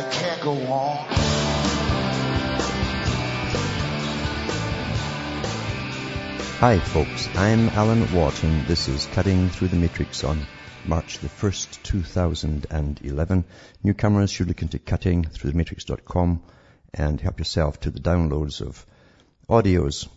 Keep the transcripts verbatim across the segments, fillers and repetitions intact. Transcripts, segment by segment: it can't go on. Hi folks, I'm Alan Watt and this is Cutting Through the Matrix on March the first, two thousand eleven. Newcomers should look into cutting through the matrix dot com and help yourself to the downloads of audios.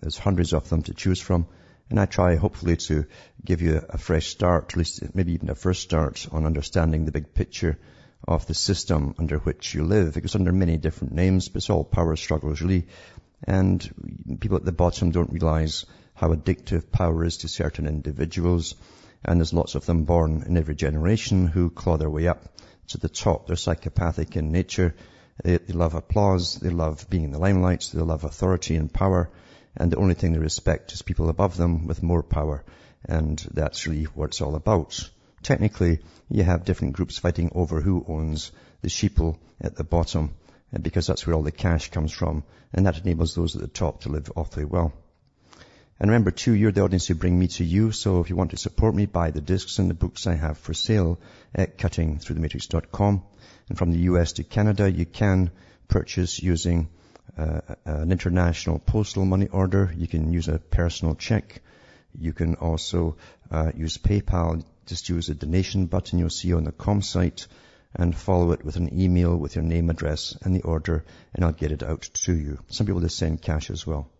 There's hundreds of them to choose from, and I try hopefully to give you a fresh start, at least maybe even a first start on understanding the big picture of the system under which you live. It goes under many different names, but it's all power struggles really. And people at the bottom don't realize how addictive power is to certain individuals. And there's lots of them born in every generation who claw their way up to the top. They're psychopathic in nature. They, they love applause. They love being in the limelight. They love authority and power. And the only thing they respect is people above them with more power. And that's really what it's all about. Technically, you have different groups fighting over who owns the sheeple at the bottom, because that's where all the cash comes from, and that enables those at the top to live awfully well. And remember, too, you're the audience who bring me to you, so if you want to support me, buy the discs and the books I have for sale at cutting through the matrix dot com. And from the U S to Canada, you can purchase using uh, an international postal money order. You can use a personal check. You can also uh, use PayPal. Just use the donation button you'll see on the com site, and follow it with an email with your name, address, and the order, and I'll get it out to you. Some people just send cash as well.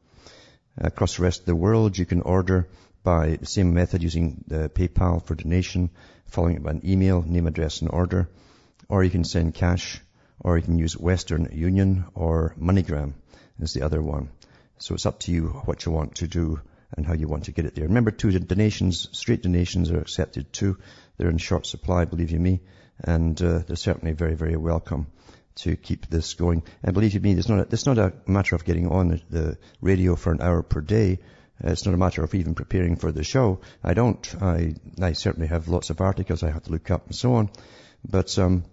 Across the rest of the world, you can order by the same method using the PayPal for donation, following it by an email, name, address, and order. Or you can send cash, or you can use Western Union or MoneyGram is the other one. So it's up to you what you want to do and how you want to get it there. Remember, too, the donations, straight donations are accepted too. They're in short supply, believe you me. And uh, they're certainly very, very welcome to keep this going. And believe you me, it's not a, it's not a matter of getting on the radio for an hour per day. Uh, it's not a matter of even preparing for the show. I don't. I, I certainly have lots of articles I have to look up and so on. But um,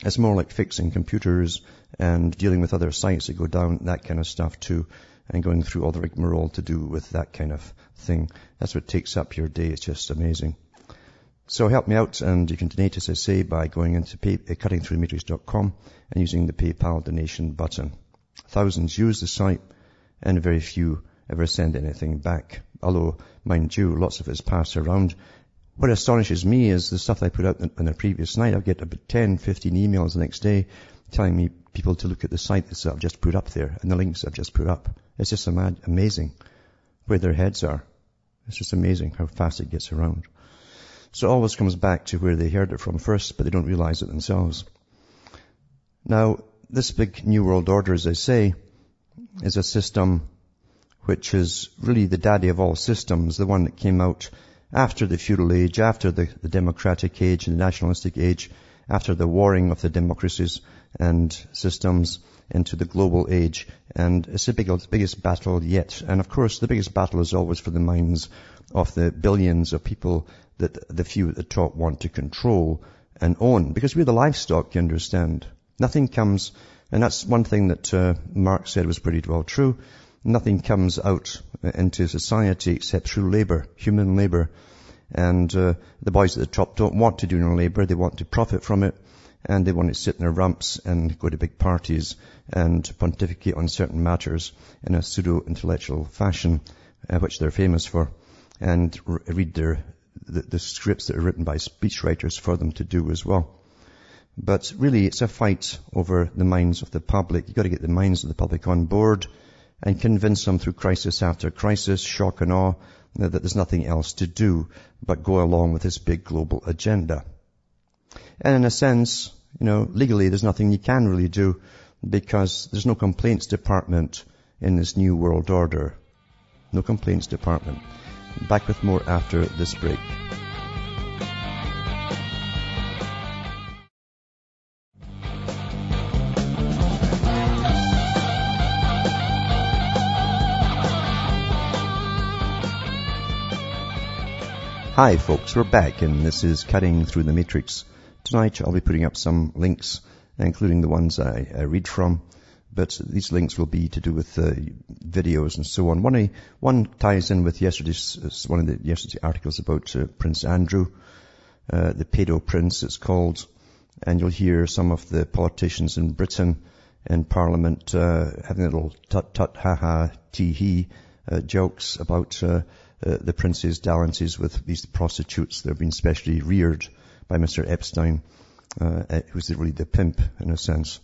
it's more like fixing computers and dealing with other sites that go down, that kind of stuff too, and going through all the rigmarole to do with that kind of thing. That's what takes up your day. It's just amazing. So help me out, and you can donate, as I say, by going into pay, uh, cutting through the matrix dot com and using the PayPal donation button. Thousands use the site, and very few ever send anything back. Although, mind you, lots of it's passed around. What astonishes me is the stuff I put out on the previous night. I get about ten, fifteen emails the next day telling me people to look at the site that I've just put up there and the links I've just put up. It's just amazing where their heads are. It's just amazing how fast it gets around. So it always comes back to where they heard it from first, but they don't realize it themselves. Now, this big New World Order, as I say, is a system which is really the daddy of all systems, the one that came out after the feudal age, after the, the democratic age and the nationalistic age, after the warring of the democracies and systems into the global age. And it's the big, biggest battle yet. And of course, the biggest battle is always for the minds of the billions of people that the few at the top want to control and own. Because we're the livestock, you understand. Nothing comes, and that's one thing that uh, Marx said was pretty well true, nothing comes out into society except through labour, human labour. And uh, the boys at the top don't want to do no labour, they want to profit from it, and they want to sit in their rumps and go to big parties and pontificate on certain matters in a pseudo-intellectual fashion, uh, which they're famous for, and re- read their The, the scripts that are written by speechwriters for them to do as well. But really, it's a fight over the minds of the public. You've got to get the minds of the public on board and convince them through crisis after crisis, shock and awe, that there's nothing else to do but go along with this big global agenda. And in a sense, you know, legally, there's nothing you can really do because there's no complaints department in this New World Order. No complaints department. Back with more after this break. Hi folks, we're back and this is Cutting Through the Matrix. Tonight I'll be putting up some links, including the ones I, I read from, but these links will be to do with uh, videos and so on. One, I, one ties in with yesterday's, one of the yesterday's articles about uh, Prince Andrew, uh, the pedo prince it's called, and you'll hear some of the politicians in Britain in Parliament uh, having little tut tut ha ha tee hee uh, jokes about uh, Uh, the princes' dalliances with these prostitutes that have been specially reared by Mister Epstein, uh, who's really the pimp, in a sense.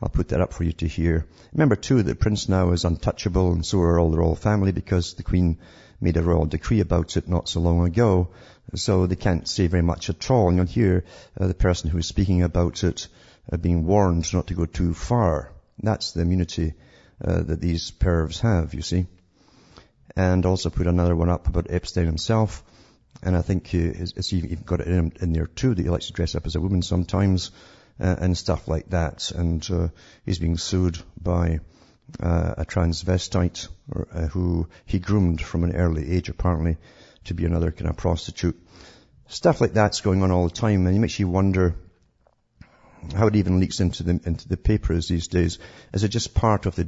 I'll put that up for you to hear. Remember, too, that Prince now is untouchable, and so are all the royal family, because the Queen made a royal decree about it not so long ago, so they can't say very much at all. And you'll hear uh, the person who's speaking about it uh, being warned not to go too far. That's the immunity uh, that these pervs have, you see. And also put another one up about Epstein himself. And I think he, he's even got it in, in there too, that he likes to dress up as a woman sometimes uh, and stuff like that. And uh, he's being sued by uh, a transvestite or, uh, who he groomed from an early age, apparently, to be another kind of prostitute. Stuff like that's going on all the time, and it makes you wonder how it even leaks into the, into the papers these days. Is it just part of the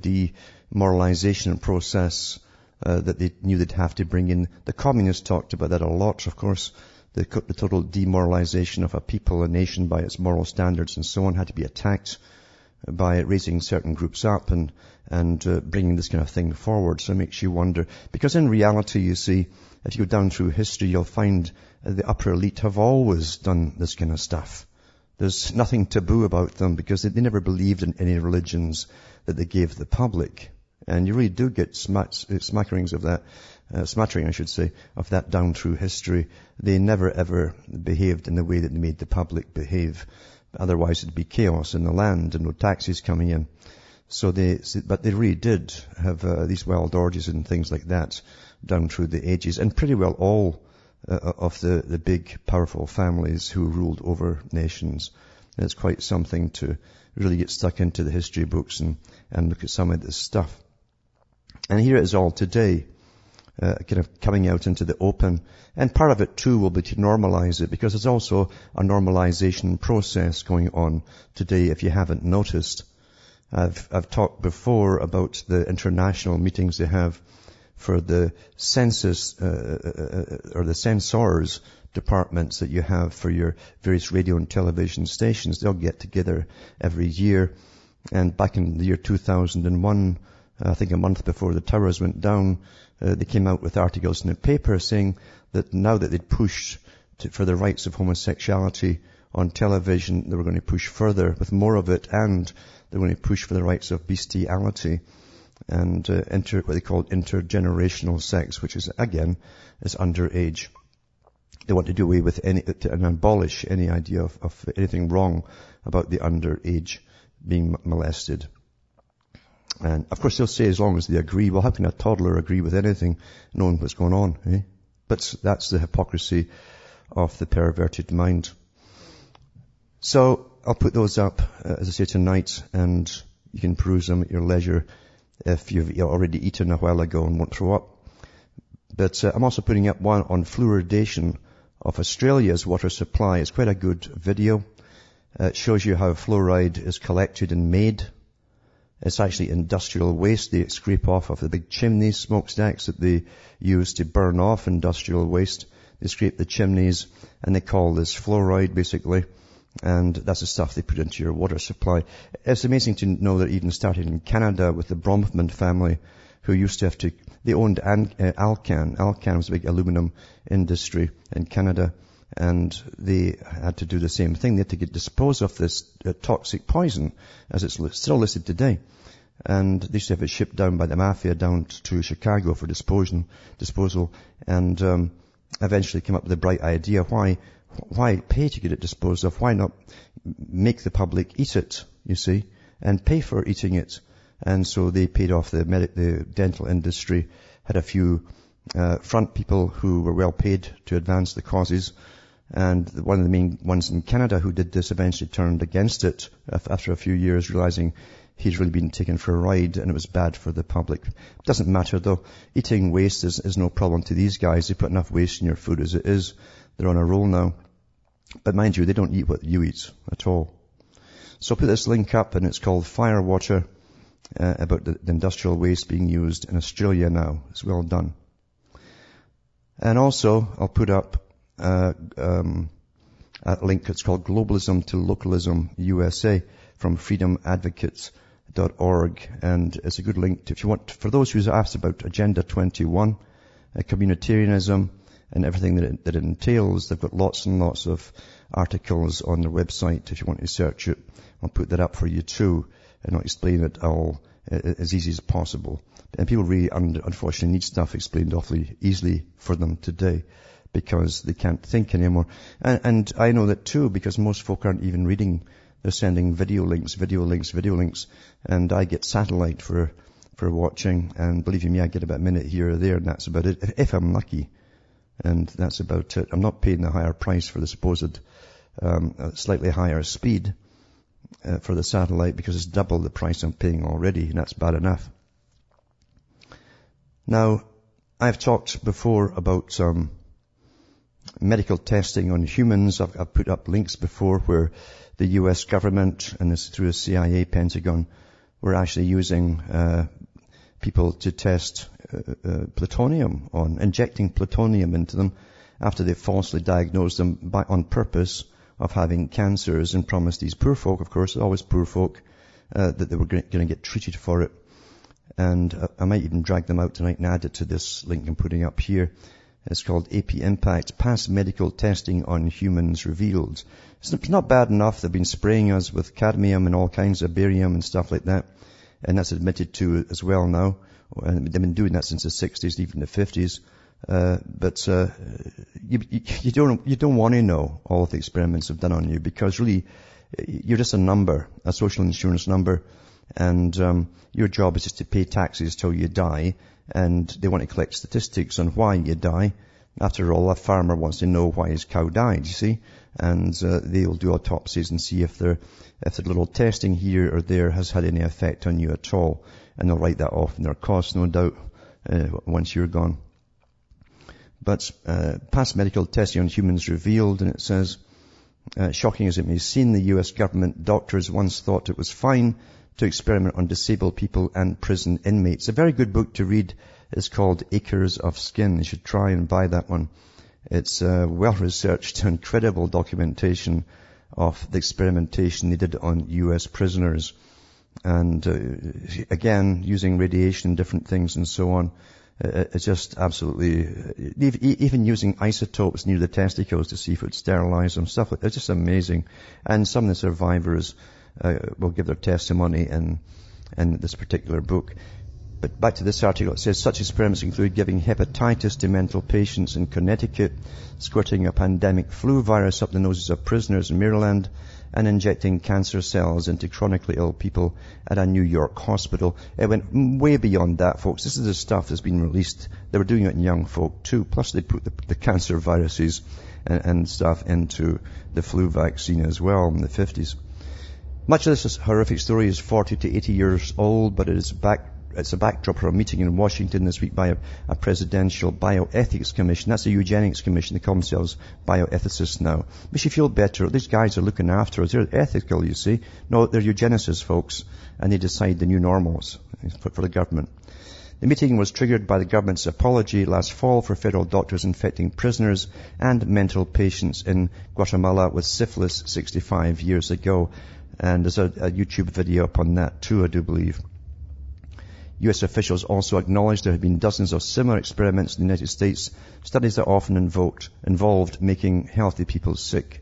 demoralization process? Uh, that they knew they'd have to bring in. The communists talked about that a lot, of course. The, the total demoralization of a people, a nation, by its moral standards and so on had to be attacked by raising certain groups up and, and uh, bringing this kind of thing forward. So it makes you wonder. Because in reality, you see, if you go down through history, you'll find the upper elite have always done this kind of stuff. There's nothing taboo about them because they, they never believed in any religions that they gave the public. And you really do get smatterings of that, uh, smattering, I should say, of that down through history. They never ever behaved in the way that they made the public behave. Otherwise it'd be chaos in the land and no taxes coming in. So they, but they really did have uh, these wild orgies and things like that down through the ages. And pretty well all uh, of the, the big powerful families who ruled over nations. And it's quite something to really get stuck into the history books and, and look at some of this stuff. And here it is all today, uh, kind of coming out into the open. And part of it, too, will be to normalize it, because there's also a normalization process going on today, if you haven't noticed. I've, I've talked before about the international meetings they have for the census, uh, uh, or the censors departments that you have for your various radio and television stations. They'll get together every year. And back in the year two thousand one, I think a month before the towers went down, uh, they came out with articles in the paper saying that now that they'd pushed to, for the rights of homosexuality on television, they were going to push further with more of it, and they were going to push for the rights of bestiality and uh, inter, what they called intergenerational sex, which is, again, is underage. They want to do away with any, and abolish any idea of, of anything wrong about the underage being molested. And, of course, they'll say as long as they agree, well, how can a toddler agree with anything knowing what's going on, eh? But that's the hypocrisy of the perverted mind. So I'll put those up, uh, as I say, tonight, and you can peruse them at your leisure if you've already eaten a while ago and won't throw up. But uh, I'm also putting up one on fluoridation of Australia's water supply. It's quite a good video. Uh, it shows you how fluoride is collected and made. It's actually industrial waste they scrape off of the big chimney smokestacks that they use to burn off industrial waste. They scrape the chimneys and they call this fluoride, basically. And that's the stuff they put into your water supply. It's amazing to know that it even started in Canada with the Bromfman family, who used to have to, they owned An- uh, Alcan. Alcan was a big aluminum industry in Canada. And they had to do the same thing. They had to get dispose of this uh, toxic poison, as it's li- still listed today. And they used to have it shipped down by the mafia down to Chicago for disposal. disposal. And um, eventually came up with a bright idea. Why why pay to get it disposed of? Why not make the public eat it, you see, and pay for eating it? And so they paid off the, med- the dental industry, had a few uh, front people who were well paid to advance the causes. And one of the main ones in Canada who did this eventually turned against it after a few years, realizing he'd really been taken for a ride, and it was bad for the public. Doesn't matter, though. Eating waste is, is no problem to these guys. They put enough waste in your food as it is. They're on a roll now. But mind you, they don't eat what you eat at all. So I'll put this link up, and it's called Firewater, uh, about the, the industrial waste being used in Australia now. It's well done. And also, I'll put up uh, um, a link. It's called Globalism to Localism U S A from freedom advocates dot org. And it's a good link to, if you want, for those who asked about Agenda twenty-one, uh, communitarianism, and everything that it, that it entails. They've got lots and lots of articles on their website if you want to search it. I'll put that up for you too, and I'll explain it all as easy as possible. And people really, unfortunately, need stuff explained awfully easily for them today because they can't think anymore. And, and I know that too, because most folk aren't even reading. They're sending video links, video links, video links, and I get satellite for for watching, and believe you me, I get about a minute here or there, and that's about it, if I'm lucky. And that's about it. I'm not paying the higher price for the supposed um, uh, slightly higher speed uh, for the satellite, because it's double the price I'm paying already, and that's bad enough. Now, I've talked before about um, medical testing on humans. I've, I've put up links before where the U S government, and this is through the C I A, Pentagon, were actually using uh, people to test Uh, uh, plutonium on, injecting plutonium into them after they falsely diagnosed them by, on purpose of having cancers, and promised these poor folk, of course, always poor folk, uh, that they were going to get treated for it. And uh, I might even drag them out tonight and add it to this link I'm putting up here. It's called A P Impact, Past Medical Testing on Humans Revealed. It's not bad enough. They've been spraying us with cadmium and all kinds of barium and stuff like that. And that's admitted to as well now. And they've been doing that since the sixties, even the fifties. Uh, but uh, you, you don't you don't want to know all of the experiments they've done on you, because really you're just a number, a social insurance number, and um, your job is just to pay taxes till you die. And they want to collect statistics on why you die. After all, a farmer wants to know why his cow died, you see. And uh, they'll do autopsies and see if their if their little testing here or there has had any effect on you at all. And they'll write that off in their costs, no doubt, uh, once you're gone. But uh, past medical testing on humans revealed, and it says, uh, shocking as it may seem, the U S government doctors once thought it was fine to experiment on disabled people and prison inmates. A very good book to read is called Acres of Skin. You should try and buy that one. It's uh, well-researched and credible documentation of the experimentation they did on U S prisoners. And uh, again, using radiation, different things and so on, uh, it's just absolutely, even using isotopes near the testicles to see if it would sterilize them, stuff like that. It's just amazing. And some of the survivors uh, will give their testimony in, in this particular book. But back to this article, it says such experiments include giving hepatitis to mental patients in Connecticut, squirting a pandemic flu virus up the noses of prisoners in Maryland, and injecting cancer cells into chronically ill people at a New York hospital. It went way beyond that, folks. This is the stuff that's been released. They were doing it in young folk too. Plus they put the, the cancer viruses and, and stuff into the flu vaccine as well in the fifties. Much of this horrific story is forty to eighty years old, but it is back It's a backdrop for a meeting in Washington this week by a, a presidential bioethics commission. That's a eugenics commission. They call themselves bioethicists now. Makes you feel better. These guys are looking after us. They're ethical, you see. No, they're eugenicists, folks, and they decide the new normals for, for the government. The meeting was triggered by the government's apology last fall for federal doctors infecting prisoners and mental patients in Guatemala with syphilis sixty-five years ago. And there's a, a YouTube video up on that too, I do believe. U S officials also acknowledged there had been dozens of similar experiments in the United States, studies that often invoked, involved making healthy people sick.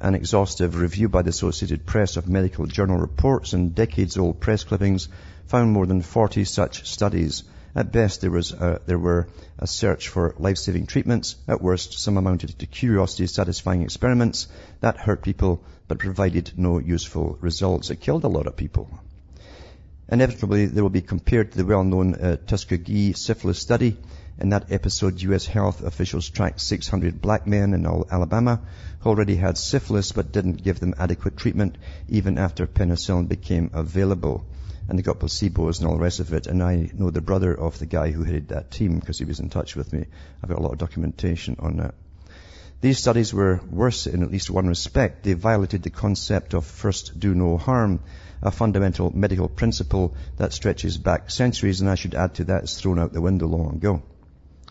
An exhaustive review by the Associated Press of medical journal reports and decades-old press clippings found more than forty such studies. At best, there was a, there were a search for life-saving treatments. At worst, some amounted to curiosity-satisfying experiments that hurt people but provided no useful results. It killed a lot of people. Inevitably, they will be compared to the well-known uh, Tuskegee syphilis study In that episode, U S health officials tracked six hundred black men in Alabama who already had syphilis but didn't give them adequate treatment even after penicillin became available. And they got placebos and all the rest of it. And I know the brother of the guy who headed that team because he was in touch with me. I've got a lot of documentation on that. These studies were worse in at least one respect. They violated the concept of first do no harm, a fundamental medical principle that stretches back centuries, and I should add to that, it's thrown out the window long ago.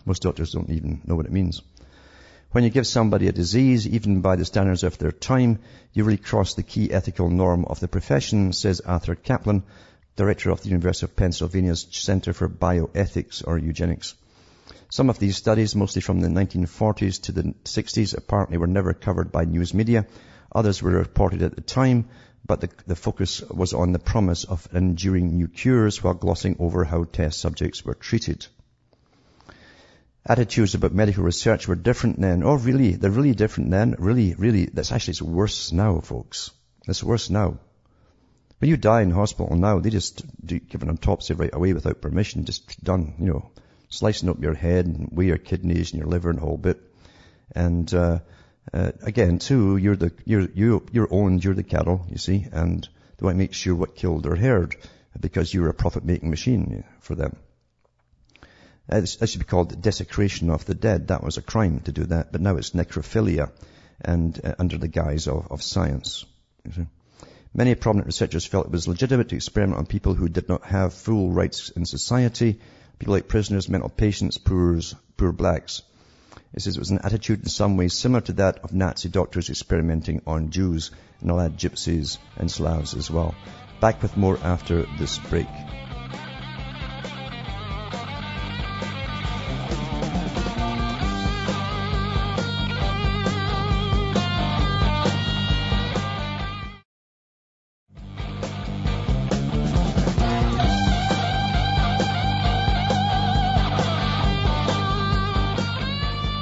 Most doctors don't even know what it means. When you give somebody a disease, even by the standards of their time, you really cross the key ethical norm of the profession, says Arthur Kaplan, director of the University of Pennsylvania's Center for Bioethics or Eugenics. Some of these studies, mostly from the nineteen forties to the sixties, apparently were never covered by news media. Others were reported at the time, but the, the focus was on the promise of enduring new cures while glossing over how test subjects were treated. Attitudes about medical research were different then. Oh, really? They're really different then? Really, really? That's actually, it's worse now, folks. It's worse now. When you die in hospital now, they just do, give an autopsy right away without permission, just done, you know, slicing up your head and weigh your kidneys and your liver and a whole bit. And, uh, uh, again, too, you're the, you're, you, you're owned, you're the cattle, you see, and they want to make sure what killed their herd because you're a profit-making machine for them. Uh, that should be called desecration of the dead. That was a crime to do that, but now it's necrophilia and uh, under the guise of, of science. You see? Many prominent researchers felt it was legitimate to experiment on people who did not have full rights in society, people like prisoners, mental patients, poors, poor blacks. It says it was an attitude in some ways similar to that of Nazi doctors experimenting on Jews, and I'll add gypsies and Slavs as well. Back with more after this break.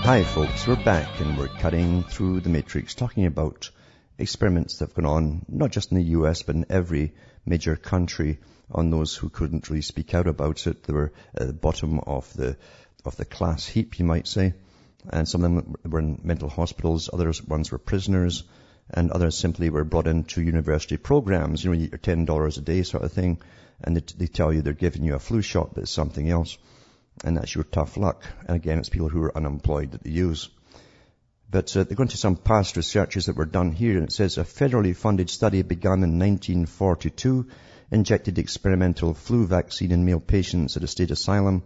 Hi folks, we're back and we're cutting through the matrix, talking about experiments that have gone on, not just in the U S, but in every major country on those who couldn't really speak out about it. They were at the bottom of the, of the class heap, you might say. And some of them were in mental hospitals, other ones were prisoners, and others simply were brought into university programs. You know, you get your ten dollars a day sort of thing, and they, they tell you they're giving you a flu shot, but it's something else. And that's your tough luck. And again, it's people who are unemployed that they use. But uh, they're going to some past researches that were done here, and it says a federally funded study begun in nineteen forty-two, injected experimental flu vaccine in male patients at a state asylum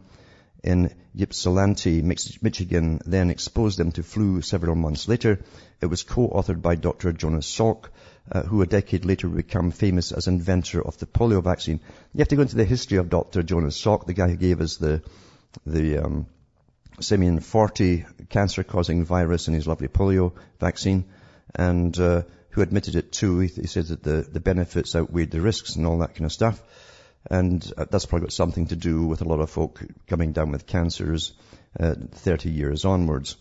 in Ypsilanti, Michigan, then exposed them to flu several months later. It was co-authored by Doctor Jonas Salk, uh, who a decade later would become famous as inventor of the polio vaccine. You have to go into the history of Doctor Jonas Salk, the guy who gave us the the um, simian forty cancer-causing virus in his lovely polio vaccine, and uh, who admitted it too. He, he said that the, the benefits outweighed the risks and all that kind of stuff. And uh, that's probably got something to do with a lot of folk coming down with cancers uh, thirty years onwards.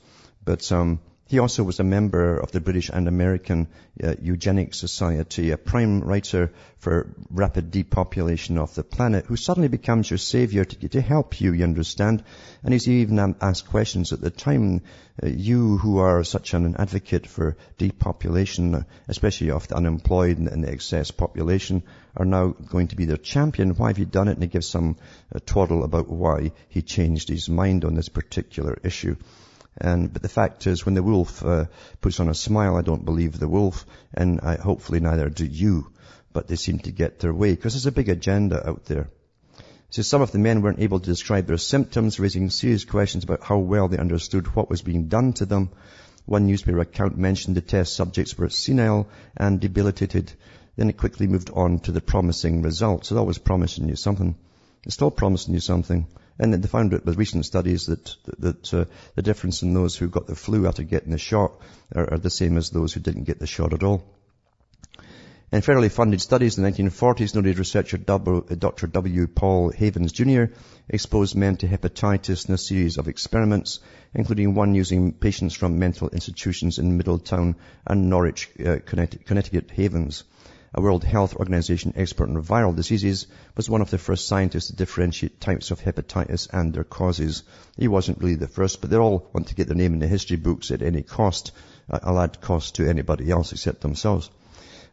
But um, he also was a member of the British and American uh, Eugenics Society, a prime writer for rapid depopulation of the planet, who suddenly becomes your savior to, to help you, you understand. And he's even asked questions at the time, uh, you who are such an advocate for depopulation, especially of the unemployed and the excess population, are now going to be their champion. Why have you done it? And he gives some uh, twaddle about why he changed his mind on this particular issue. And, but the fact is, when the wolf uh, puts on a smile, I don't believe the wolf, and I, hopefully neither do you. But they seem to get their way, because there's a big agenda out there. So some of the men weren't able to describe their symptoms, raising serious questions about how well they understood what was being done to them. One newspaper account mentioned the test subjects were senile and debilitated. Then it quickly moved on to the promising results. It's always promising you something. It's still promising you something. And they found it with recent studies that that uh, the difference in those who got the flu after getting the shot are, are the same as those who didn't get the shot at all. In federally funded studies in the nineteen forties, noted researcher Doctor W. Paul Havens Junior exposed men to hepatitis in a series of experiments, including one using patients from mental institutions in Middletown and Norwich, uh, Connecticut, Connecticut Havens. a World Health Organization expert on viral diseases, was one of the first scientists to differentiate types of hepatitis and their causes. He wasn't really the first, but they all want to get their name in the history books at any cost, I'll add cost to anybody else except themselves.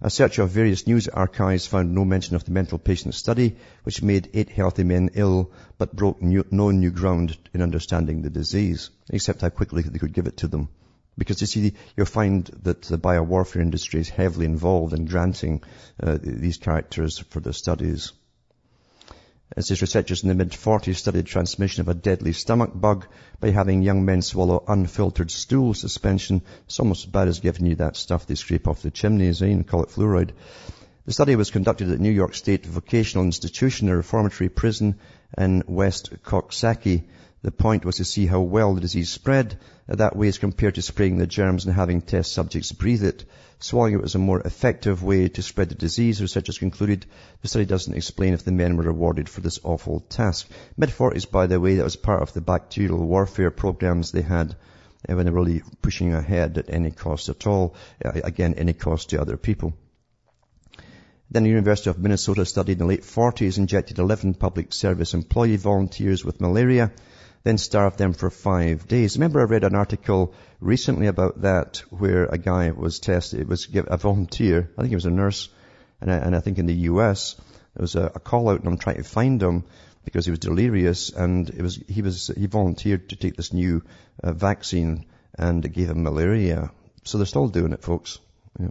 A search of various news archives found no mention of the mental patient study, which made eight healthy men ill, but broke new, no new ground in understanding the disease, except how quickly they could give it to them. Because, you see, you'll find that the biowarfare industry is heavily involved in granting uh, these characters for their studies. It says researchers in the mid-forties studied transmission of a deadly stomach bug by having young men swallow unfiltered stool suspension. It's almost as bad as giving you that stuff they scrape off the chimneys, eh, and call it fluoride. The study was conducted at New York State Vocational Institution, a reformatory prison in West Coxsackie. The point was to see how well the disease spread. That way, as compared to spraying the germs and having test subjects breathe it. Swallowing it was a more effective way to spread the disease, researchers concluded. The study doesn't explain if the men were rewarded for this awful task. mid-forties, by the way, that was part of the bacterial warfare programs they had when they were really pushing ahead at any cost at all. Again, any cost to other people. Then the University of Minnesota study in the late forties injected eleven public service employee volunteers with malaria, then starved them for five days. Remember, I read an article recently about that where a guy was tested. It was a volunteer. I think he was a nurse. And I, and I think in the U S, there was a, a call out and I'm trying to find him because he was delirious. And it was, he was, he volunteered to take this new uh, vaccine and it gave him malaria. So they're still doing it, folks. Yeah.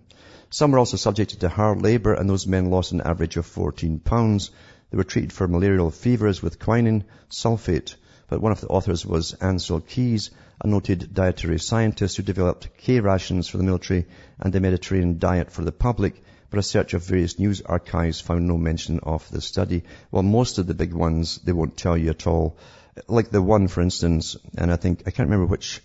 Some were also subjected to hard labor and those men lost an average of fourteen pounds. They were treated for malarial fevers with quinine sulfate. But one of the authors was Ansel Keys, a noted dietary scientist who developed K rations for the military and a Mediterranean diet for the public. But a search of various news archives found no mention of the study. Well, most of the big ones, they won't tell you at all. Like the one, for instance, and I think, I can't remember which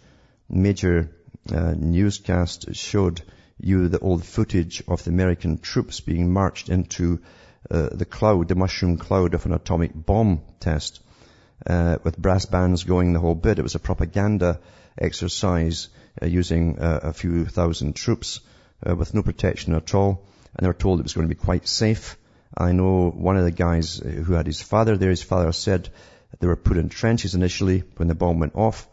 major uh, newscast showed you the old footage of the American troops being marched into uh, the cloud, the mushroom cloud of an atomic bomb test. Uh, with brass bands going the whole bit. It was a propaganda exercise uh, using uh, a few thousand troops uh, with no protection at all. And they were told it was going to be quite safe. I know one of the guys who had his father there, his father said they were put in trenches initially when the bomb went off.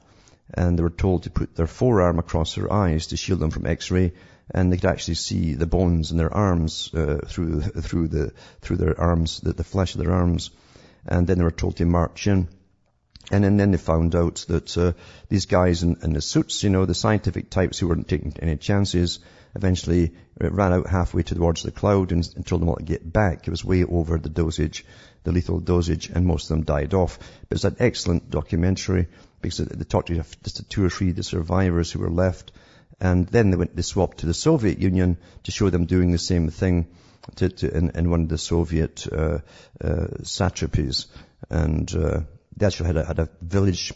And they were told to put their forearm across their eyes to shield them from x-ray. And they could actually see the bones in their arms uh, through, through, the, through their arms, the, the flesh of their arms. And then they were told to march in. And then, then they found out that uh, these guys in, in the suits, you know, the scientific types who weren't taking any chances, eventually ran out halfway towards the cloud and, and told them all to get back. It was way over the dosage, the lethal dosage, and most of them died off. But it's an excellent documentary because they talked to just two or three of the survivors who were left. And then they went, they swapped to the Soviet Union to show them doing the same thing. To, to, in, in one of the Soviet uh, uh, satrapies, and uh, they actually had a, had a village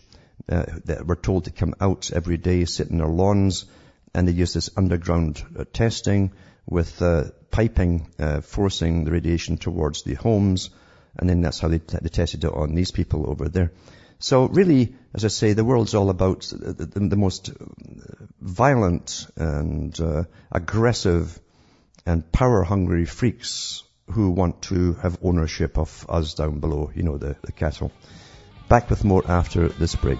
uh, that were told to come out every day, sit in their lawns, and they used this underground uh, testing with uh, piping, uh, forcing the radiation towards the homes, and then that's how they, t- they tested it on these people over there. So really, as I say, the world's all about the, the, the most violent and uh, aggressive and power-hungry freaks who want to have ownership of us down below, you know, the, the cattle. Back with more after this break.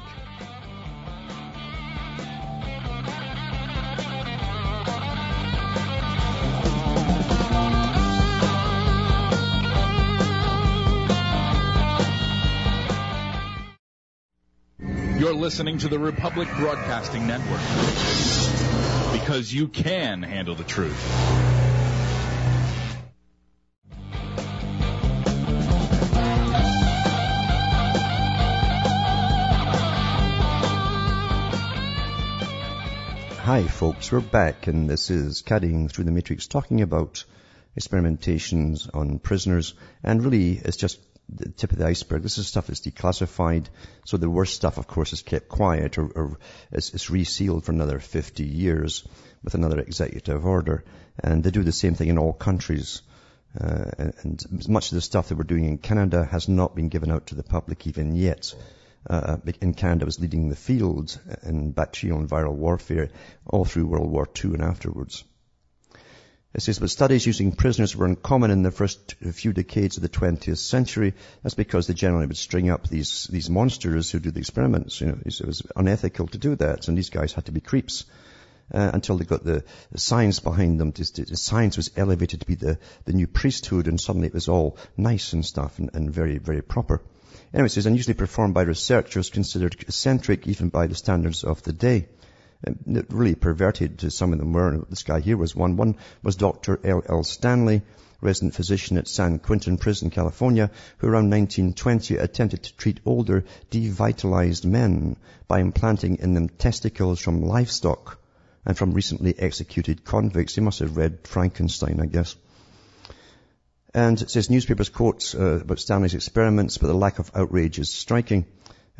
You're listening to the Republic Broadcasting Network because you can handle the truth. Hi folks, we're back and this is Cutting Through the Matrix, talking about experimentations on prisoners, and really it's just the tip of the iceberg. This is stuff that's declassified, so the worst stuff of course is kept quiet or, or it's, it's resealed for another fifty years with another executive order, and they do the same thing in all countries. Uh, and, and much of the stuff that we're doing in Canada has not been given out to the public even yet. Uh, in Canada was leading the field in bacterial and viral warfare all through World War Two and afterwards. It says, but studies using prisoners were uncommon in the first few decades of the twentieth century. That's because they generally would string up these, these monsters who do the experiments. You know, it was unethical to do that, and these guys had to be creeps uh, until they got the, the science behind them. The science was elevated to be the, the new priesthood, and suddenly it was all nice and stuff and, and very, very proper. Anyway, it says, unusually performed by researchers considered eccentric even by the standards of the day. It really perverted to some of them were, and this guy here was one. One was Doctor L L Stanley, resident physician at San Quentin Prison, California, who around nineteen twenty attempted to treat older, devitalized men by implanting in them testicles from livestock and from recently executed convicts. He must have read Frankenstein, I guess. And it says newspapers quotes uh, about Stanley's experiments, but the lack of outrage is striking.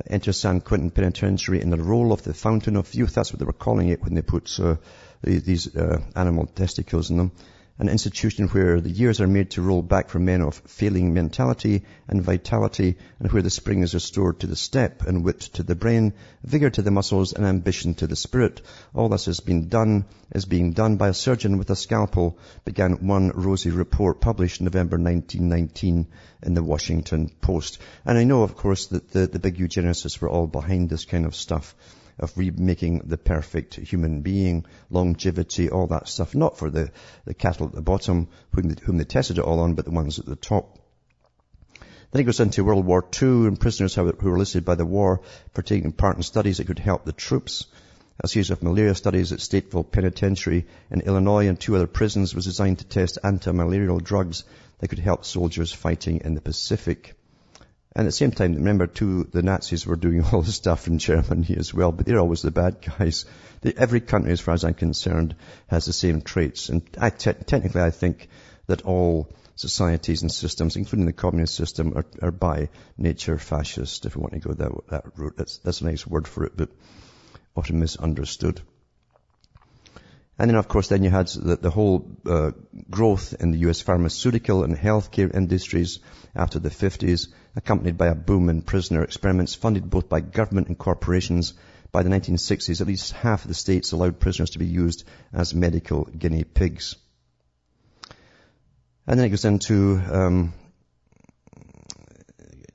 Enter San Quentin Penitentiary in the role of the fountain of youth. That's what they were calling it when they put uh, these uh, animal testicles in them. An institution where the years are made to roll back for men of failing mentality and vitality, and where the spring is restored to the step, and wit to the brain, vigor to the muscles, and ambition to the spirit. All this has been done, is being done by a surgeon with a scalpel, began one rosy report published in November nineteen nineteen in the Washington Post. And I know, of course, that the, the big eugenicists were all behind this kind of stuff, of remaking the perfect human being, longevity, all that stuff. Not for the, the cattle at the bottom, whom they, whom they tested it all on, but the ones at the top. Then it goes into World War Two and prisoners who were listed by the war for taking part in studies that could help the troops. A series of malaria studies at Stateville Penitentiary in Illinois and two other prisons was designed to test anti-malarial drugs that could help soldiers fighting in the Pacific. And at the same time, remember too, the Nazis were doing all this stuff in Germany as well, but they're always the bad guys. They, every country, as far as I'm concerned, has the same traits. And I te- technically, I think that all societies and systems, including the communist system, are, are by nature fascist, if we want to go that, that route. That's, that's a nice word for it, but often misunderstood. And then, of course, then you had the, the whole uh, growth in the U S pharmaceutical and healthcare industries after the fifties, accompanied by a boom in prisoner experiments funded both by government and corporations. By the nineteen sixties, at least half of the states allowed prisoners to be used as medical guinea pigs. And then it goes into um,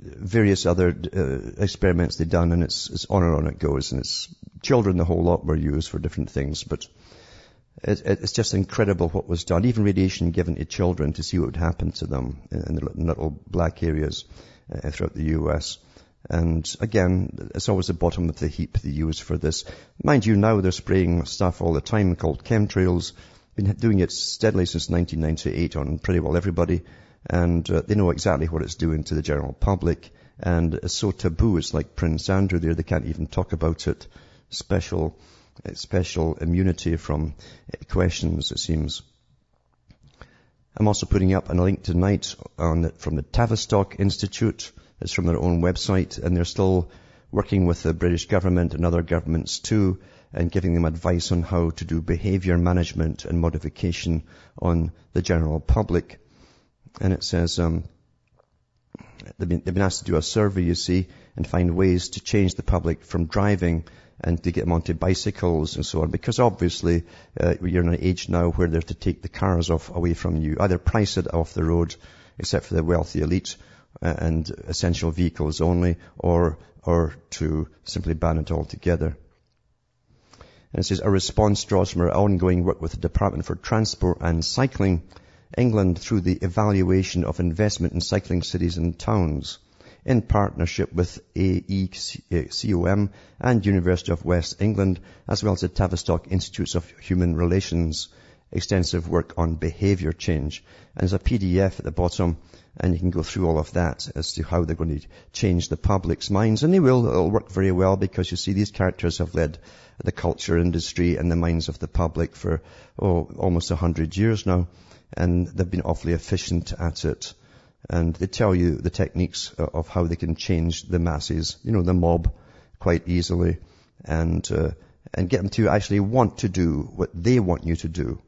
various other uh, experiments they've done, and it's, it's on and on it goes. And it's children, the whole lot, were used for different things, but it's just incredible what was done. Even radiation given to children to see what would happen to them in the little black areas throughout the U S. And again, it's always the bottom of the heap they use for this. Mind you, now they're spraying stuff all the time called chemtrails. Been doing it steadily since nineteen ninety-eight on pretty well everybody. And uh, they know exactly what it's doing to the general public. And it's so taboo. It's like Prince Andrew there. They can't even talk about it. Special... special immunity from questions, it seems. I'm also putting up a link tonight on the, from the Tavistock Institute. It's from their own website, and they're still working with the British government and other governments too, and giving them advice on how to do behavior management and modification on the general public. And it says um, they've been, they've been asked to do a survey, you see, and find ways to change the public from driving and to get them onto bicycles and so on, because obviously uh, you're in an age now where they're to take the cars off away from you, either price it off the road, except for the wealthy elite uh, and essential vehicles only, or or to simply ban it altogether. And it says, a response draws from our ongoing work with the Department for Transport and Cycling, England, through the evaluation of investment in cycling cities and towns, in partnership with A E C O M and University of West England, as well as the Tavistock Institutes of Human Relations, extensive work on behaviour change. And there's a P D F at the bottom, and you can go through all of that as to how they're going to change the public's minds. And they will. It'll work very well, because you see these characters have led the culture industry and the minds of the public for oh, almost one hundred years now, and they've been awfully efficient at it. And they tell you the techniques of how they can change the masses, you know, the mob, quite easily, and uh, and get them to actually want to do what they want you to do.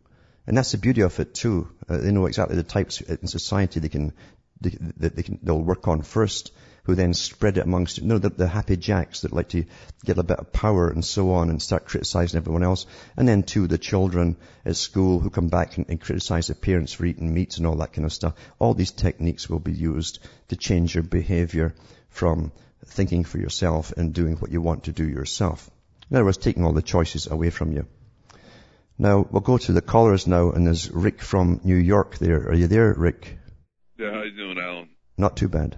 And that's the beauty of it, too. Uh, they know exactly the types in society they can that they can, they'll work on first, who then spread it amongst, you know, the, the happy jacks that like to get a bit of power and so on and start criticising everyone else. And then, too, the children at school who come back and, and criticise their parents for eating meat and all that kind of stuff. All these techniques will be used to change your behaviour from thinking for yourself and doing what you want to do yourself. In other words, taking all the choices away from you. Now, we'll go to the callers now, and there's Rick from New York there. Are you there, Rick? Yeah, how you doing, Alan? Not too bad.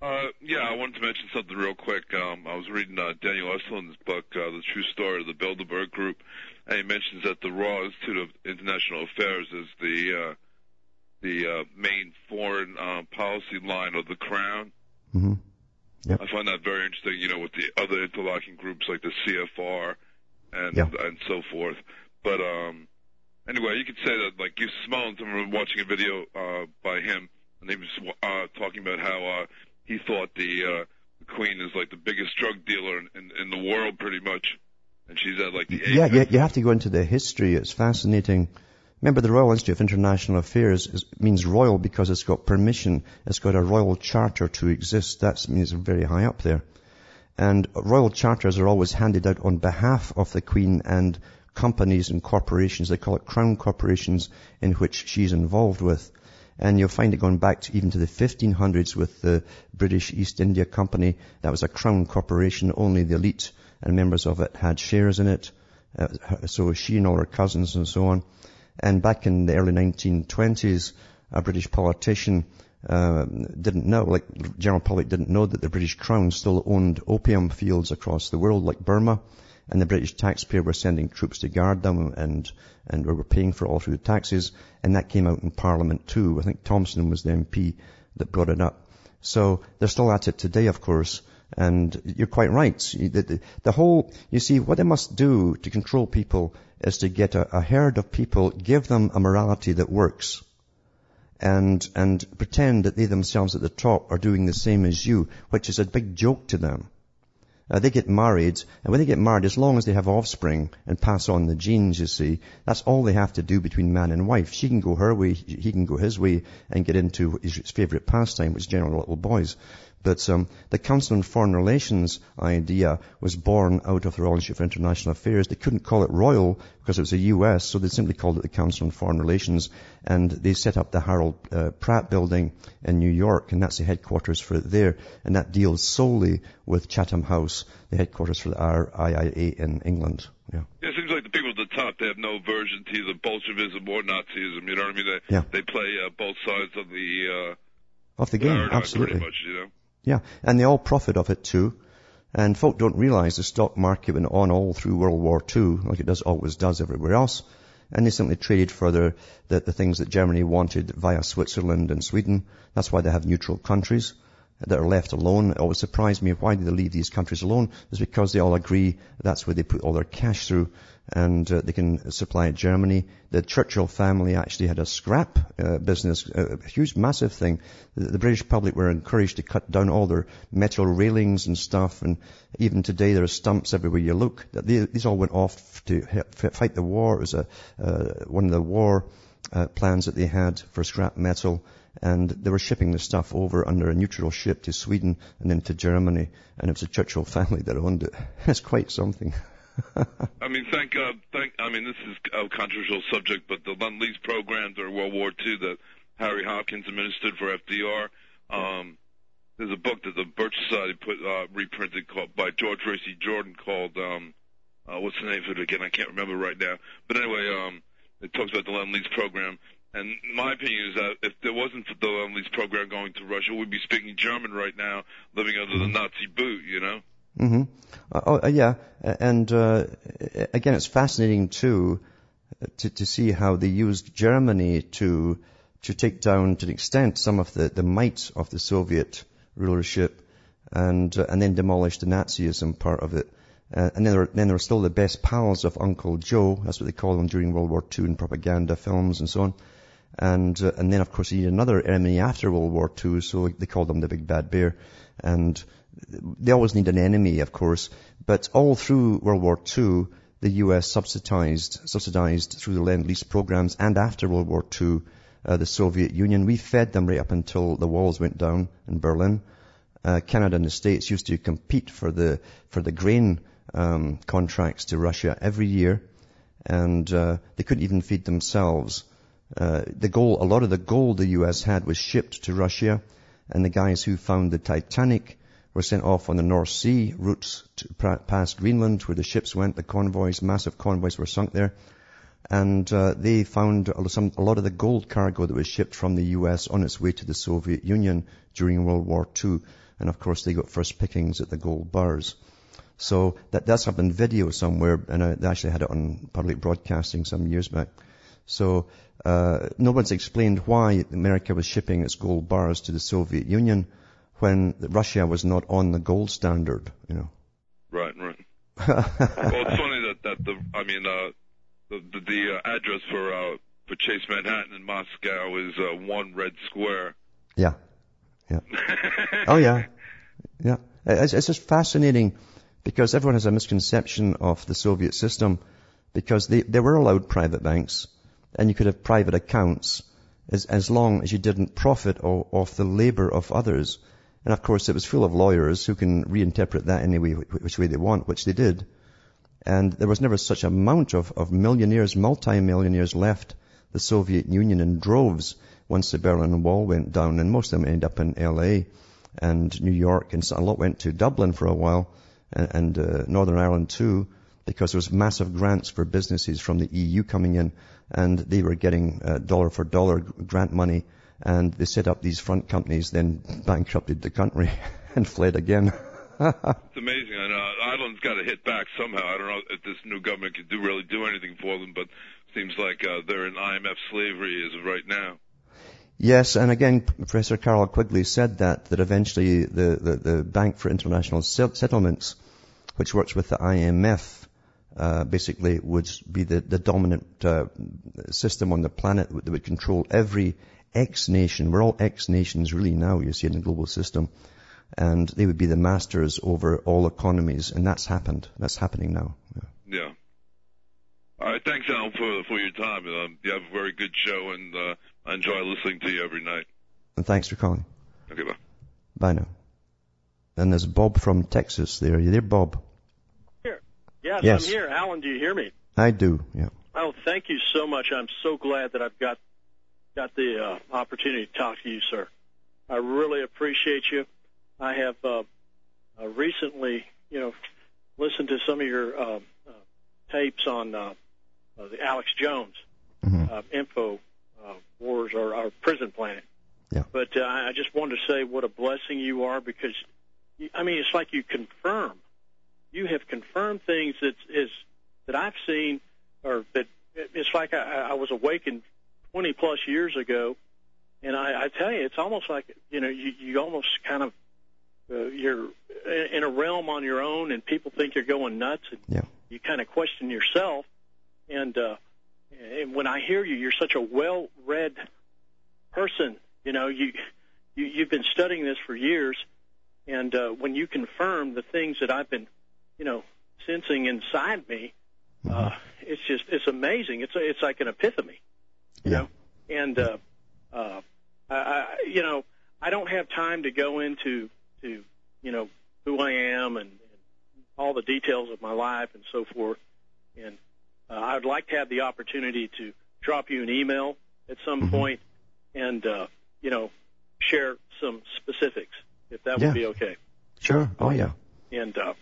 Uh, yeah, I wanted to mention something real quick. Um, I was reading uh, Daniel Eslin's book, uh, The True Story of the Bilderberg Group, and he mentions that the Royal Institute of International Affairs is the uh, the uh, main foreign uh, policy line of the Crown. Mm-hmm. Yep. I find that very interesting, you know, with the other interlocking groups like the C F R and yeah. and so forth. But um, anyway, you could say that, like, you smiled from watching a video uh, by him, and he was uh, talking about how... Uh, He thought the, uh, the Queen is like the biggest drug dealer in, in, in the world, pretty much. And she's at like the apex. Yeah, yeah, you have to go into the history. It's fascinating. Remember, the Royal Institute of International Affairs is, means royal because it's got permission. It's got a royal charter to exist. That means very high up there. And royal charters are always handed out on behalf of the Queen and companies and corporations. They call it crown corporations in which she's involved with. And you'll find it going back to even to the fifteen hundreds with the British East India Company. That was a crown corporation. Only the elite and members of it had shares in it. Uh, so she and all her cousins and so on. And back in the early nineteen twenties, a British politician uh, didn't know, like the general public didn't know that the British crown still owned opium fields across the world, like Burma. And the British taxpayer were sending troops to guard them, and and we were paying for it all through the taxes. And that came out in Parliament too. I think Thompson was the M P that brought it up. So they're still at it today, of course. And you're quite right. The, the, the whole, you see, what they must do to control people is to get a, a herd of people, give them a morality that works, and and pretend that they themselves at the top are doing the same as you, which is a big joke to them. Uh, they get married, and when they get married, as long as they have offspring and pass on the genes, you see, that's all they have to do between man and wife. She can go her way, he can go his way, and get into his favourite pastime, which is generally little boys. But um, the Council on Foreign Relations idea was born out of the Royal Institute for International Affairs. They couldn't call it royal because it was the U S, so they simply called it the Council on Foreign Relations. And they set up the Harold uh, Pratt Building in New York, and that's the headquarters for it there. And that deals solely with Chatham House, the headquarters for the R I I A in England. Yeah. Yeah, it seems like the people at the top, they have no aversion to either Bolshevism or Nazism. You know what I mean? They, yeah. they play uh, both sides of the... Uh, of the game, absolutely. Pretty much, you know? Yeah, and they all profit of it too. And folk don't realize the stock market went on all through World War Two, like it does always does everywhere else. And they simply traded for the, the, the things that Germany wanted via Switzerland and Sweden. That's why they have neutral countries that are left alone. It always surprised me, why do they leave these countries alone? It's because they all agree that's where they put all their cash through, and uh, they can supply Germany. The Churchill family actually had a scrap uh, business, a huge, massive thing. The, the British public were encouraged to cut down all their metal railings and stuff, and even today there are stumps everywhere you look. They, these all went off to fight the war. It was a, uh, one of the war uh, plans that they had for scrap metal. And they were shipping the stuff over under a neutral ship to Sweden and then to Germany. And it was the Churchill family that owned it. That's quite something. I mean, thank God. Thank, I mean, this is a controversial subject, but the Lend-Lease program during World War Two that Harry Hopkins administered for F D R, um, there's a book that the Birch Society put uh, reprinted called, by George Racy Jordan called, um, uh, what's the name of it again? I can't remember right now. But anyway, um, it talks about the Lend-Lease program. And my opinion is that if there wasn't for the Lend-Lease program going to Russia, we'd be speaking German right now, living under the Nazi boot, you know? Mm-hmm. Oh, uh, yeah. And uh, again, it's fascinating, too, to, to see how they used Germany to to take down, to an extent, some of the, the might of the Soviet rulership, and uh, and then demolish the Nazism part of it. Uh, and then there, were, then there were still the best pals of Uncle Joe. That's what they call them during World War Two in propaganda films and so on. And uh, and then, of course, he had another enemy after World War Two, so they called him the Big Bad Bear. And they always need an enemy, of course. But all through World War Two, the U S subsidized, subsidized through the Lend-Lease programs and after World War Two, uh, the Soviet Union. We fed them right up until the walls went down in Berlin. Uh, Canada and the States used to compete for the for the grain um, contracts to Russia every year, and uh, they couldn't even feed themselves. Uh, the gold, a lot of the gold the U S had was shipped to Russia, and the guys who found the Titanic were sent off on the North Sea routes to, past Greenland, where the ships went. The convoys, massive convoys, were sunk there, and uh, they found some, a lot of the gold cargo that was shipped from the U S on its way to the Soviet Union during World War Two. And of course, they got first pickings at the gold bars. So that, that's up in video somewhere, and I, they actually had it on public broadcasting some years back. So uh, no one's explained why America was shipping its gold bars to the Soviet Union when Russia was not on the gold standard, you know. Right, right. Well, it's funny that, that the, I mean, uh, the, the, the uh, address for uh, for Chase Manhattan in Moscow is uh, One Red Square. Yeah. Yeah. Oh, yeah. Yeah. It's, it's just fascinating because everyone has a misconception of the Soviet system because they, they were allowed private banks and you could have private accounts as, as long as you didn't profit o- off the labor of others. And, of course, it was full of lawyers who can reinterpret that any way, which way they want, which they did. And there was never such amount of, of millionaires, multi-millionaires left the Soviet Union in droves once the Berlin Wall went down, and most of them ended up in L A and New York, and a lot went to Dublin for a while, and, and uh, Northern Ireland too, because there was massive grants for businesses from the E U coming in, and they were getting uh, dollar for dollar grant money, and they set up these front companies, then bankrupted the country and fled again. It's amazing. And, uh, Ireland's got to hit back somehow. I don't know if this new government could do really do anything for them, but it seems like uh, they're in I M F slavery as of right now. Yes, and again, Professor Carol Quigley said that, that eventually the, the, the Bank for International Settlements, which works with the I M F, uh, basically would be the, the dominant uh, system on the planet that would control every ex-nation. We're all ex-nations really now, you see, in the global system. And they would be the masters over all economies, and that's happened. That's happening now. Yeah. Yeah. All right, thanks, Alan, for, for your time. Um, you have a very good show, and uh, I enjoy listening to you every night. And thanks for calling. Okay, bye. Bye now. And there's Bob from Texas there. Are you there, Bob? Here. Yes, yes, I'm here. Alan, do you hear me? I do, yeah. Oh, thank you so much. I'm so glad that I've got, got the uh, opportunity to talk to you, sir. I really appreciate you. I have uh, uh, recently, you know, listened to some of your uh, uh, tapes on... Uh, Uh, the Alex Jones mm-hmm. uh, info uh, wars or our prison planet. Yeah. But uh, I just wanted to say what a blessing you are because, you, I mean, it's like you confirm. You have confirmed things that, is, that I've seen or that it's like I, I was awakened twenty-plus years ago. And I, I tell you, it's almost like, you know, you, you almost kind of, uh, you're in a realm on your own and people think you're going nuts. And yeah. You kind of question yourself. And, uh, and when I hear you, you're such a well-read person. You know, you, you you've been studying this for years, and uh, when you confirm the things that I've been, you know, sensing inside me, uh, it's just it's amazing. It's it's like an epiphany, you yeah. know. And uh, uh, I, I, you know, I don't have time to go into to you know who I am and, and all the details of my life and so forth, and. Uh, I would like to have the opportunity to drop you an email at some mm-hmm. point and, uh, you know, share some specifics, if that yeah. would be okay. Sure. Oh, yeah. And, uh,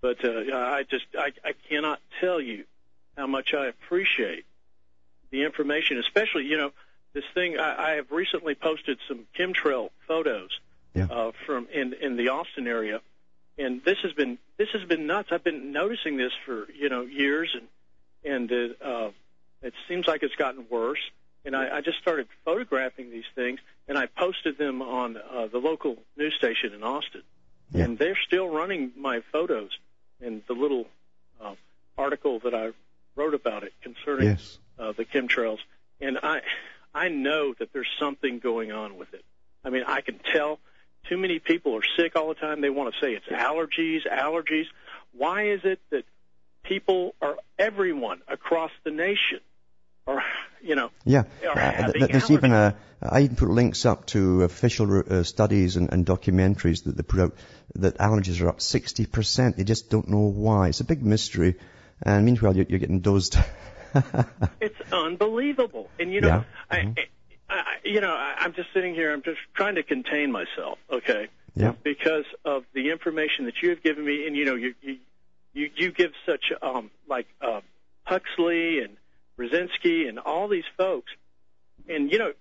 but uh, I just, I, I cannot tell you how much I appreciate the information, especially, you know, this thing, I, I have recently posted some chemtrail photos yeah. uh, from in, in the Austin area, and this has been, this has been nuts. I've been noticing this for, you know, years and, And it, uh, it seems like it's gotten worse. And I, I just started photographing these things, and I posted them on uh, the local news station in Austin. Yeah. And they're still running my photos and the little uh, article that I wrote about it concerning yes. uh, the chemtrails. And I, I know that there's something going on with it. I mean, I can tell too many people are sick all the time. They want to say it's allergies, allergies. Why is it that people are, everyone across the nation or, you know, yeah. Uh, th- there's even a, I even put links up to official uh, studies and, and documentaries that they put out that allergies are up sixty percent. They just don't know why. It's a big mystery. And meanwhile, you're, you're getting dozed. It's unbelievable. And, you know, yeah. I, mm-hmm. I, I, you know, I, I'm just sitting here. I'm just trying to contain myself, okay, yeah. because of the information that you have given me. And, you know, you you, you, you give such, um like, uh, Huxley and Brzezinski and all these folks. And, you know,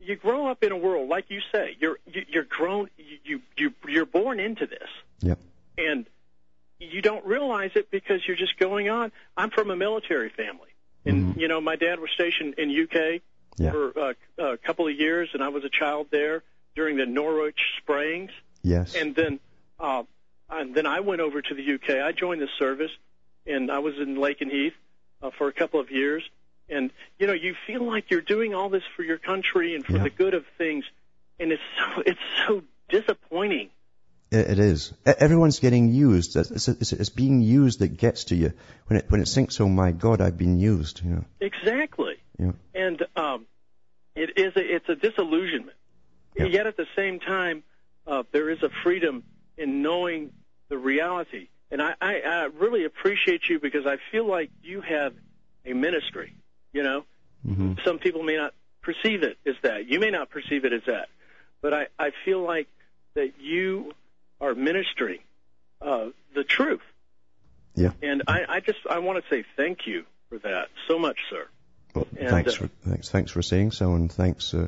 you grow up in a world, like you say, you're you, you're grown, you, you, you're born into this. Yep. And you don't realize it because you're just going on. I'm from a military family. And, mm-hmm. you know, my dad was stationed in U K yeah. for uh, a couple of years, and I was a child there during the Norwich Springs. Yes. And then, uh, and then I went over to the U K. I joined the service, and I was in Lakenheath uh, for a couple of years. And, you know, you feel like you're doing all this for your country and for yeah. the good of things, and it's so, it's so disappointing. It, it is. Everyone's getting used. It's, it's, it's being used that gets to you. When it when it sinks, oh, my God, I've been used. You know. Exactly. Yeah. And um, it is a, it's a disillusionment. Yeah. Yet at the same time, uh, there is a freedom in knowing the reality. And I, I, I really appreciate you because I feel like you have a ministry. You know, mm-hmm. some people may not perceive it as that. You may not perceive it as that. But I, I feel like that you are ministering uh, the truth. Yeah. And I, I just I want to say thank you for that so much, sir. Well, and, thanks, uh, for, thanks, thanks for saying so, and thanks uh,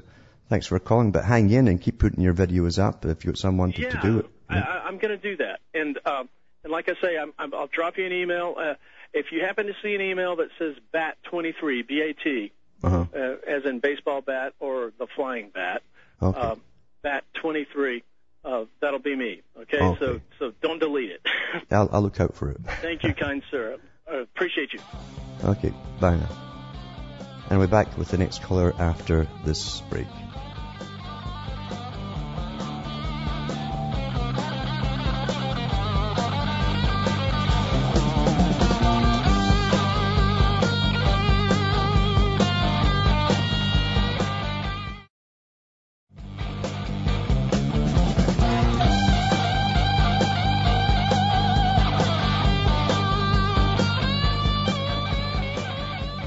thanks for calling. But hang in and keep putting your videos up if you've got someone to, yeah, to do it. Yeah, I, I'm going to do that. And um, and like I say, I'm, I'm, I'll drop you an email. Uh, If you happen to see an email that says Bat twenty-three, B A T, uh-huh. uh, as in baseball bat or the flying bat, okay. uh, Bat twenty-three, uh, that'll be me. Okay, okay. so so don't delete it. I'll, I'll look out for it. Thank you, kind sir. I appreciate you. Okay, bye now. And we're back with the next caller after this break.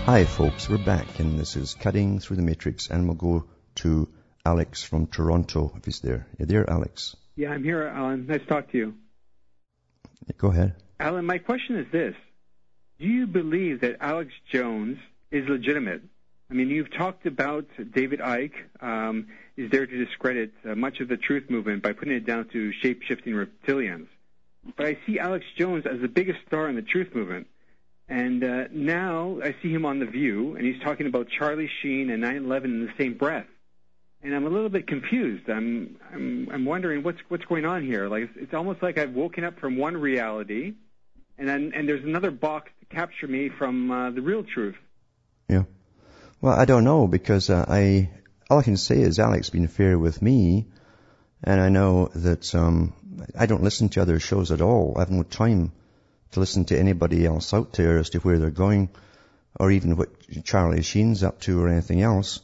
Hi folks, we're back and this is Cutting Through the Matrix, and we'll go to Alex from Toronto if he's there. You're there, Alex? Yeah, I'm here, Alan. Nice to talk to you. Yeah, go ahead. Alan, my question is this. Do you believe that Alex Jones is legitimate? I mean, you've talked about David Icke um, is there to discredit uh, much of the truth movement by putting it down to shape-shifting reptilians. But I see Alex Jones as the biggest star in the truth movement. And uh, now I see him on The View, and he's talking about Charlie Sheen and nine eleven in the same breath. And I'm a little bit confused. I'm I'm, I'm wondering what's what's going on here. Like it's, it's almost like I've woken up from one reality, and I'm, and there's another box to capture me from uh, the real truth. Yeah. Well, I don't know because uh, I all I can say is Alex been fair with me, and I know that um, I don't listen to other shows at all. I have no time to listen to anybody else out there as to where they're going or even what Charlie Sheen's up to or anything else.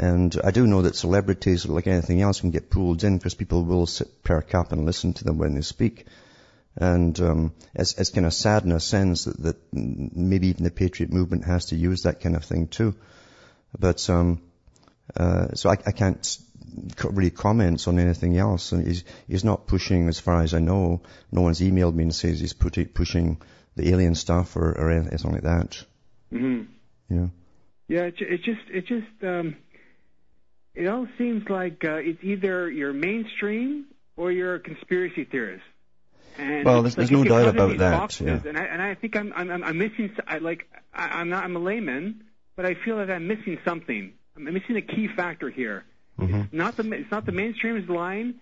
And I do know that celebrities, like anything else, can get pulled in because people will sit perk up and listen to them when they speak. And um, it's, it's kind of sad in a sense that, that maybe even the Patriot movement has to use that kind of thing too. But um, uh, so I, I can't really comments on anything else, and he's, he's not pushing, as far as I know. No one's emailed me and says he's put it, pushing the alien stuff or, or anything like that. Mm-hmm. Yeah. Yeah. It, it just it just um, it all seems like uh, it's either you're mainstream or you're a conspiracy theorist. And well, there's, like there's no doubt about that. Yeah. And I and I think I'm I'm, I'm missing. I like I, I'm not I'm a layman, but I feel that I'm missing something. I'm missing a key factor here. Mm-hmm. It's not the it's not the mainstream's line,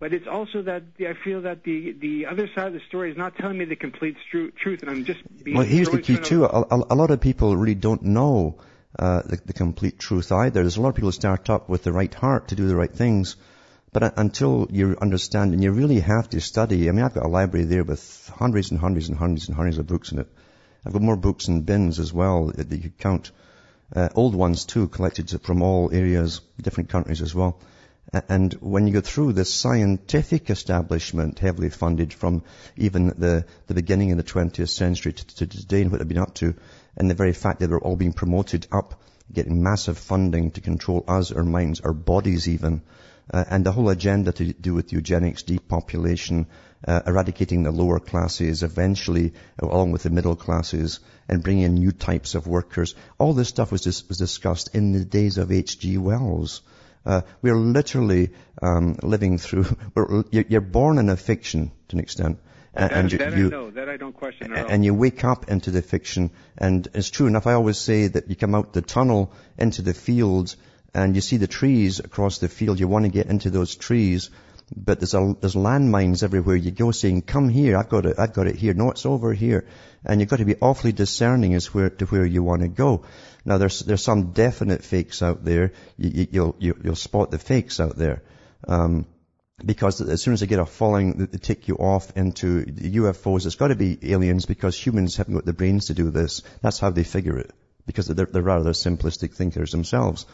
but it's also that the, I feel that the the other side of the story is not telling me the complete stru- truth, and I'm just being well. Here's the key too: a, a lot of people really don't know uh, the, the complete truth either. There's a lot of people who start up with the right heart to do the right things, but until you understand, and you really have to study. I mean, I've got a library there with hundreds and hundreds and hundreds and hundreds of books in it. I've got more books and bins as well that you could count. uh, old ones too, collected from all areas, different countries as well. And when you go through this scientific establishment, heavily funded from even the, the beginning of the twentieth century to, to today and what they've been up to, and the very fact that they're all being promoted up, getting massive funding to control us, our minds, our bodies even, uh, and the whole agenda to do with eugenics, depopulation, uh, eradicating the lower classes eventually, along with the middle classes, and bringing in new types of workers. All this stuff was, dis- was discussed in the days of H G Wells. Uh, we are literally um, living through. We're, you're born in a fiction to an extent, and, and you, that I you know, that I don't question at all. And you wake up into the fiction. And it's true enough. I always say that you come out the tunnel into the fields, and you see the trees across the field. You want to get into those trees, but there's a, there's landmines everywhere you go, saying, "Come here, I've got it, I've got it here." No, it's over here, and you've got to be awfully discerning as where to where you want to go. Now, there's there's some definite fakes out there. You, you, you'll you, you'll spot the fakes out there, um, because as soon as they get a following, they take you off into U F Os. It's got to be aliens because humans haven't got the brains to do this. That's how they figure it, because they're, they're rather simplistic thinkers themselves.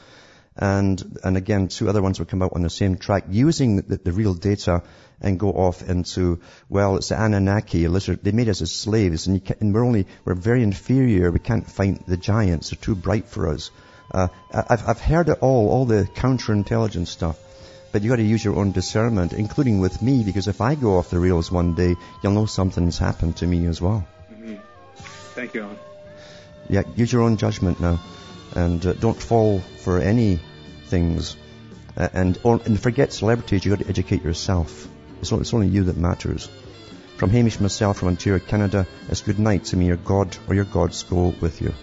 And and again, two other ones will come out on the same track using the, the real data and go off into, well, it's the Anunnaki, lizard. They made us as slaves, and, you can, and we're only we're very inferior. We can't fight the giants; they're too bright for us. Uh, I've I've heard it all, all the counterintelligence stuff, but you got to use your own discernment, including with me, because if I go off the rails one day, you'll know something's happened to me as well. Mm-hmm. Thank you, Alan. Yeah, use your own judgment now. And uh, don't fall for any things. Uh, and, or, and forget celebrities, you've got to educate yourself. It's, all, it's only you that matters. From Hamish myself from Ontario, Canada, it's good night to me, your God or your gods go with you.